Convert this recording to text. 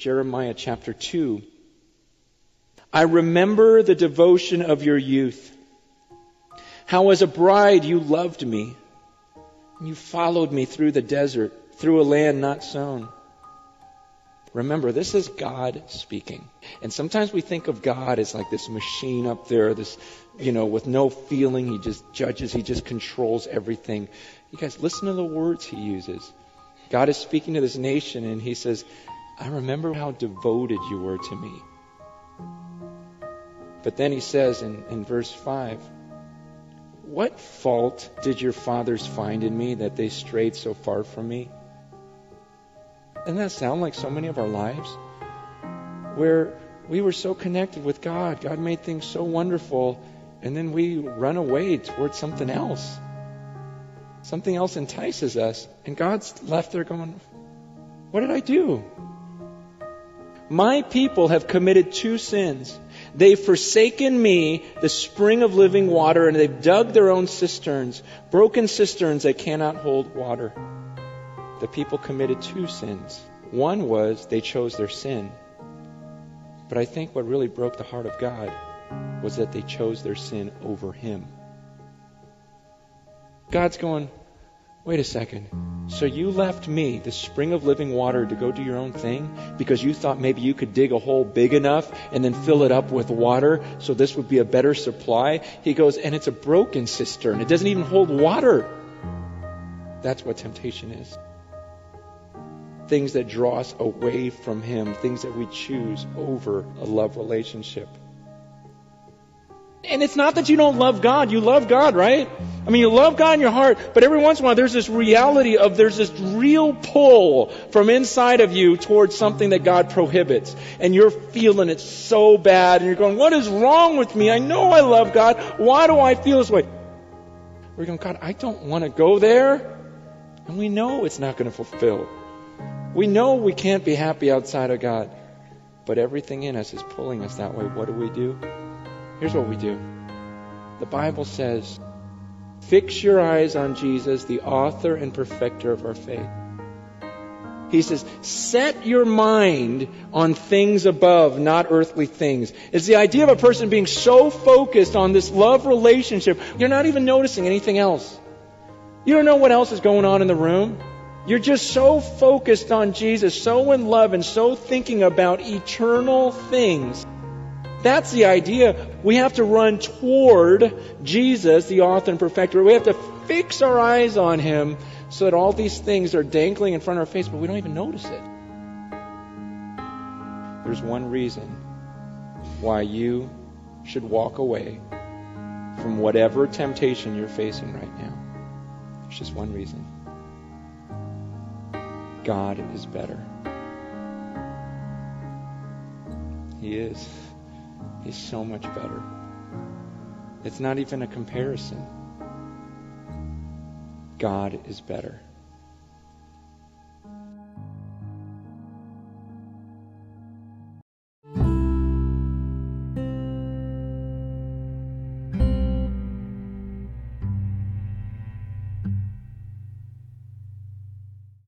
Jeremiah chapter 2. I remember the devotion of your youth, how as a bride you loved me, and you followed me through the desert, through a land not sown. Remember, this is God speaking. And sometimes we think of God as like this machine up there, this, with no feeling. He just judges. He just controls everything. You guys, listen to the words he uses. God is speaking to this nation, and he says, I remember how devoted you were to me. But then he says in verse 5, what fault did your fathers find in me that they strayed so far from me? Doesn't that sound like so many of our lives? Where we were so connected with God. God made things so wonderful. And then we run away towards something else. Something else entices us. And God's left there going, what did I do? My people have committed two sins. They've forsaken me, the spring of living water, and they've dug their own cisterns, broken cisterns that cannot hold water. The people committed two sins. One was they chose their sin. But I think what really broke the heart of God was that they chose their sin over him. God's going, wait a second. So you left me, the spring of living water, to go do your own thing because you thought maybe you could dig a hole big enough and then fill it up with water so this would be a better supply. He goes, and it's a broken cistern. It doesn't even hold water. That's what temptation is. Things that draw us away from him, things that we choose over a love relationship. And it's not that you don't love God. You love God, right? I mean, you love God in your heart, but every once in a while there's this reality of there's this real pull from inside of you towards something that God prohibits. And you're feeling it so bad and you're going, what is wrong with me? I know I love God. Why do I feel this way? We're going, God, I don't want to go there. And we know it's not going to fulfill. We know we can't be happy outside of God, but everything in us is pulling us that way. What do we do? Here's what we do. The Bible says, fix your eyes on Jesus, the author and perfecter of our faith. He says, set your mind on things above, not earthly things. It's the idea of a person being so focused on this love relationship, you're not even noticing anything else. You don't know what else is going on in the room. You're just so focused on Jesus, so in love and so thinking about eternal things. That's the idea. We have to run toward Jesus, the author and perfecter. We have to fix our eyes on him so that all these things are dangling in front of our face, but we don't even notice it. There's one reason why you should walk away from whatever temptation you're facing right now. There's just one reason. God is better. He is. He's so much better. It's not even a comparison. God is better.